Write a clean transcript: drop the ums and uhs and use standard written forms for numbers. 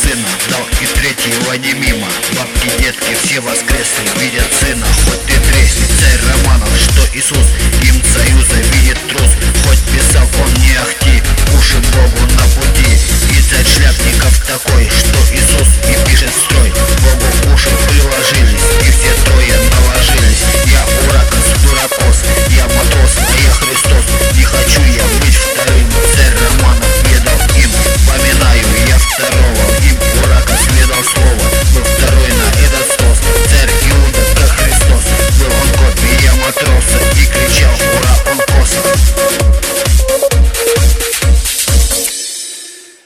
сына. Сдал из третьего не мимо. Бабки, детки, все воскресы видят сына. Хоть ты тресни, царь романов, что Иисус им союза видит трус. Хоть писал он не ахти, уши Богу на пути. И царь шляпников такой, что Иисус им